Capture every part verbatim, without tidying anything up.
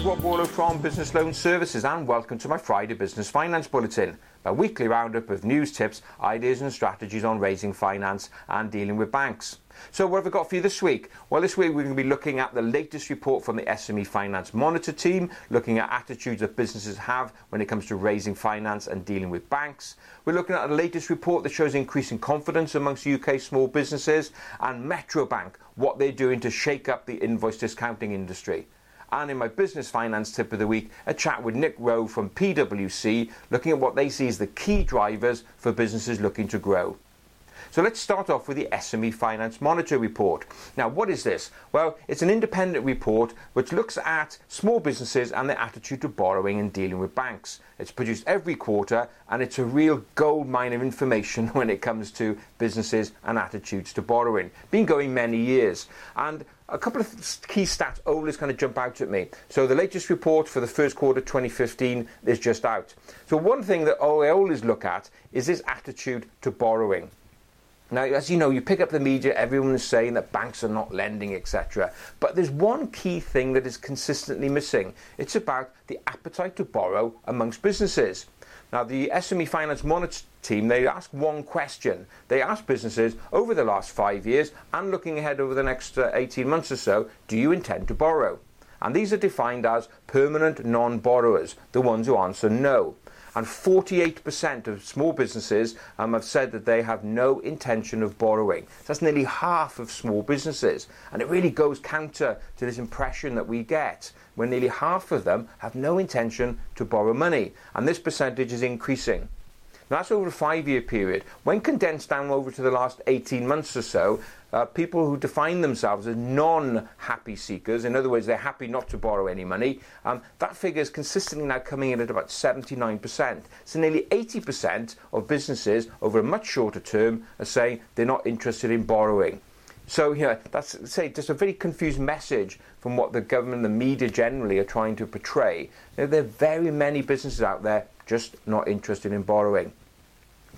is Rob Waller from Business Loan Services, and welcome to my Friday Business Finance Bulletin, my weekly roundup of news, tips, ideas and strategies on raising finance and dealing with banks. So what have we got for you this week? Well, this week we're going to be looking at the latest report from the S M E Finance Monitor team, looking at attitudes that businesses have when it comes to raising finance and dealing with banks. We're looking at the latest report that shows increasing confidence amongst U K small businesses, and Metro Bank, what they're doing to shake up the invoice discounting industry. And in my business finance tip of the week, a chat with Nick Rowe from P W C, looking at what they see as the key drivers for businesses looking to grow. So let's start off with the S M E Finance Monitor Report. Now, what is this? Well, it's an independent report which looks at small businesses and their attitude to borrowing and dealing with banks. It's produced every quarter, and it's a real goldmine of information when it comes to businesses and attitudes to borrowing. Been going many years. And a couple of key stats always kind of jump out at me. So the latest report for the first quarter twenty fifteen is just out. So one thing that I always look at is this attitude to borrowing. Now, as you know, you pick up the media, everyone is saying that banks are not lending, et cetera. But there's one key thing that is consistently missing. It's about the appetite to borrow amongst businesses. Now, the S M E Finance Monitor team, they ask one question. They ask businesses over the last five years and looking ahead over the next uh, eighteen months or so, do you intend to borrow? And these are defined as permanent non-borrowers, the ones who answer no. And forty-eight percent of small businesses um, have said that they have no intention of borrowing. So that's nearly half of small businesses. And it really goes counter to this impression that we get, where nearly half of them have no intention to borrow money. And this percentage is increasing. Now, that's over a five-year period. When condensed down over to the last eighteen months or so, uh, people who define themselves as non-happy seekers, in other words, they're happy not to borrow any money, um, that figure is consistently now coming in at about seventy-nine percent. So nearly eighty percent of businesses over a much shorter term are saying they're not interested in borrowing. So, you know, that's say just a very confused message from what the government and the media generally are trying to portray. You know, there are very many businesses out there just not interested in borrowing.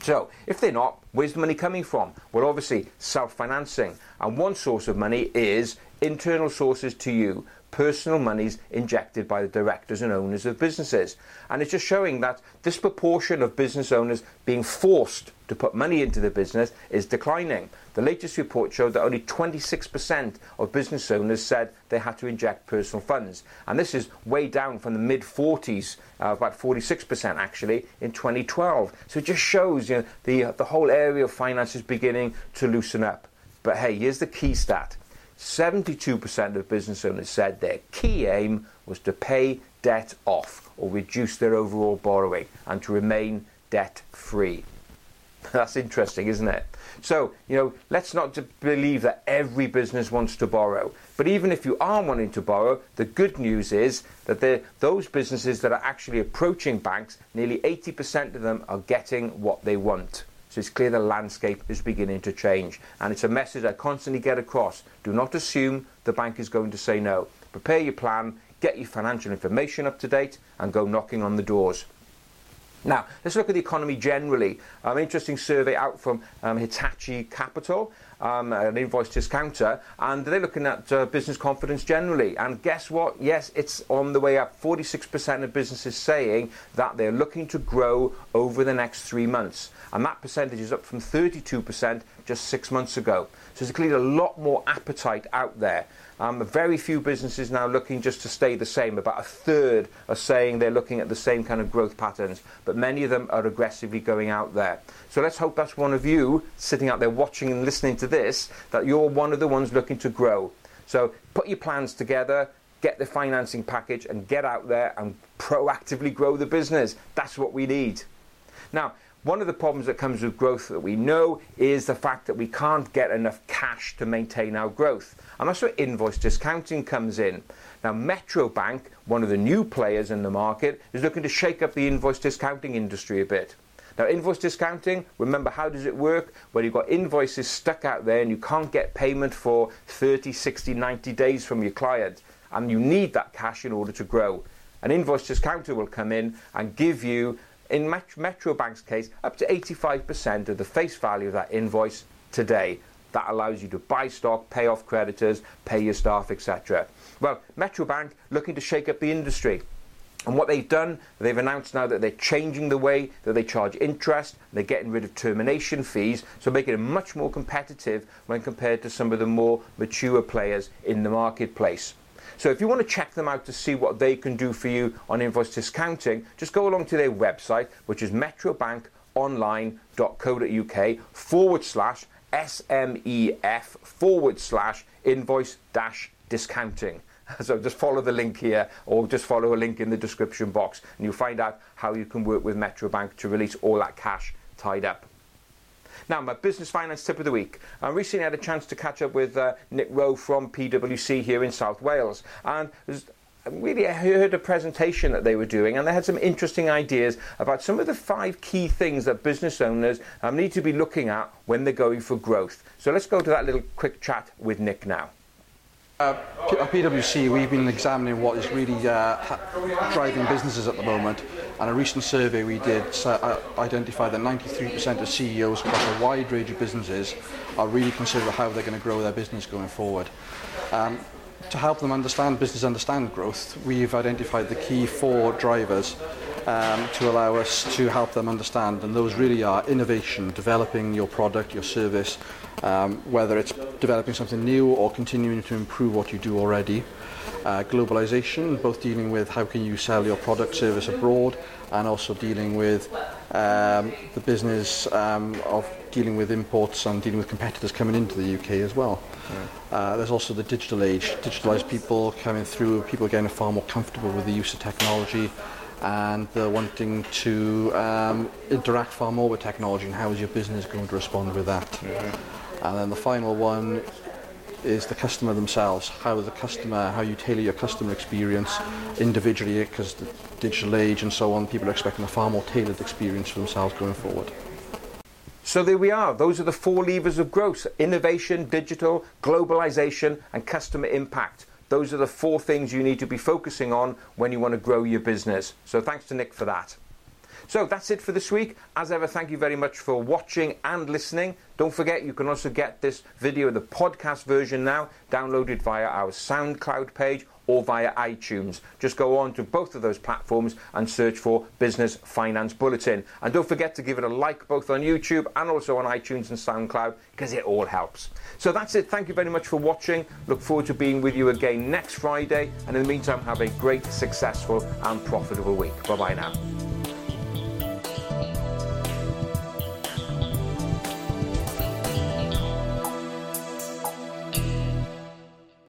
So, if they're not, where's the money coming from? Well, obviously, self-financing. And one source of money is internal sources to you, personal monies injected by the directors and owners of businesses. And it's just showing that this proportion of business owners being forced to put money into the business is declining. The latest report showed that only twenty-six percent of business owners said they had to inject personal funds. And this is way down from the mid forties, uh, about forty-six percent actually, in twenty twelve. So it just shows, you know, the, the whole area of finance is beginning to loosen up. But hey, here's the key stat. seventy-two percent of business owners said their key aim was to pay debt off or reduce their overall borrowing and to remain debt-free. That's interesting, isn't it? So, you know, let's not believe that every business wants to borrow. But even if you are wanting to borrow, the good news is that those businesses that are actually approaching banks, nearly eighty percent of them are getting what they want. So it's clear the landscape is beginning to change. And it's a message I constantly get across. Do not assume the bank is going to say no. Prepare your plan, get your financial information up to date, and go knocking on the doors. Now, let's look at the economy generally. An um, interesting survey out from um, Hitachi Capital, um, an invoice discounter, and they're looking at uh, business confidence generally. And guess what? Yes, it's on the way up. forty-six percent of businesses saying that they're looking to grow over the next three months. And that percentage is up from thirty-two percent just six months ago. So there's clearly a lot more appetite out there. Um, very few businesses now looking just to stay the same. About a third are saying they're looking at the same kind of growth patterns. But But many of them are aggressively going out there. So let's hope that's one of you sitting out there watching and listening to this, that you're one of the ones looking to grow. So put your plans together, get the financing package and get out there and proactively grow the business. That's what we need. Now, one of the problems that comes with growth that we know is the fact that we can't get enough cash to maintain our growth. And that's where invoice discounting comes in. Now, Metro Bank, one of the new players in the market, is looking to shake up the invoice discounting industry a bit. Now, invoice discounting, remember, how does it work? Well, you've got invoices stuck out there and you can't get payment for thirty, sixty, ninety days from your client. And you need that cash in order to grow. An invoice discounter will come in and give you, in Metro Bank's case, up to eighty-five percent of the face value of that invoice today. that allows you to buy stock, pay off creditors, pay your staff, et cetera. Well, Metro Bank looking to shake up the industry. And what they've done, they've announced now that they're changing the way that they charge interest. They're getting rid of termination fees, so making it much more competitive when compared to some of the more mature players in the marketplace. So if you want to check them out to see what they can do for you on invoice discounting, just go along to their website, which is metrobankonline.co.uk forward slash SMEF forward slash invoice dash discounting. So just follow the link here, or just follow a link in the description box, and you'll find out how you can work with Metro Bank to release all that cash tied up. Now, my business finance tip of the week. I recently had a chance to catch up with uh, Nick Rowe from PwC here in South Wales, and really I heard a presentation that they were doing, and they had some interesting ideas about some of the five key things that business owners um, need to be looking at when they're going for growth. So let's go to that little quick chat with Nick now. Uh, at PwC, we've been examining what is really uh, ha- driving businesses at the moment, and a recent survey we did uh, identified that ninety-three percent of C E Os across a wide range of businesses are really concerned with how they're going to grow their business going forward. Um, to help them understand business, understand growth, we've identified the key four drivers um, to allow us to help them understand, and those really are innovation, developing your product, your service, Um, whether it's developing something new or continuing to improve what you do already. Uh, globalization, both dealing with how can you sell your product service abroad, and also dealing with um, the business um, of dealing with imports and dealing with competitors coming into the U K as well. Yeah. Uh, there's also the digital age, digitalized people coming through, people getting far more comfortable with the use of technology, and they're wanting to um, interact far more with technology, and how is your business going to respond with that. Mm-hmm. And then the final one is the customer themselves, how the customer, how you tailor your customer experience individually, because the digital age and so on, people are expecting a far more tailored experience for themselves going forward. So there we are. Those are the four levers of growth: innovation, digital, globalization, and customer impact. Those are the four things you need to be focusing on when you want to grow your business. So thanks to Nick for that. So that's it for this week. As ever, thank you very much for watching and listening. Don't forget, you can also get this video, the podcast version now, downloaded via our SoundCloud page or via iTunes. Just go on to both of those platforms and search for Business Finance Bulletin. And don't forget to give it a like both on YouTube and also on iTunes and SoundCloud, because it all helps. So that's it. Thank you very much for watching. Look forward to being with you again next Friday. And in the meantime, have a great, successful and profitable week. Bye-bye now.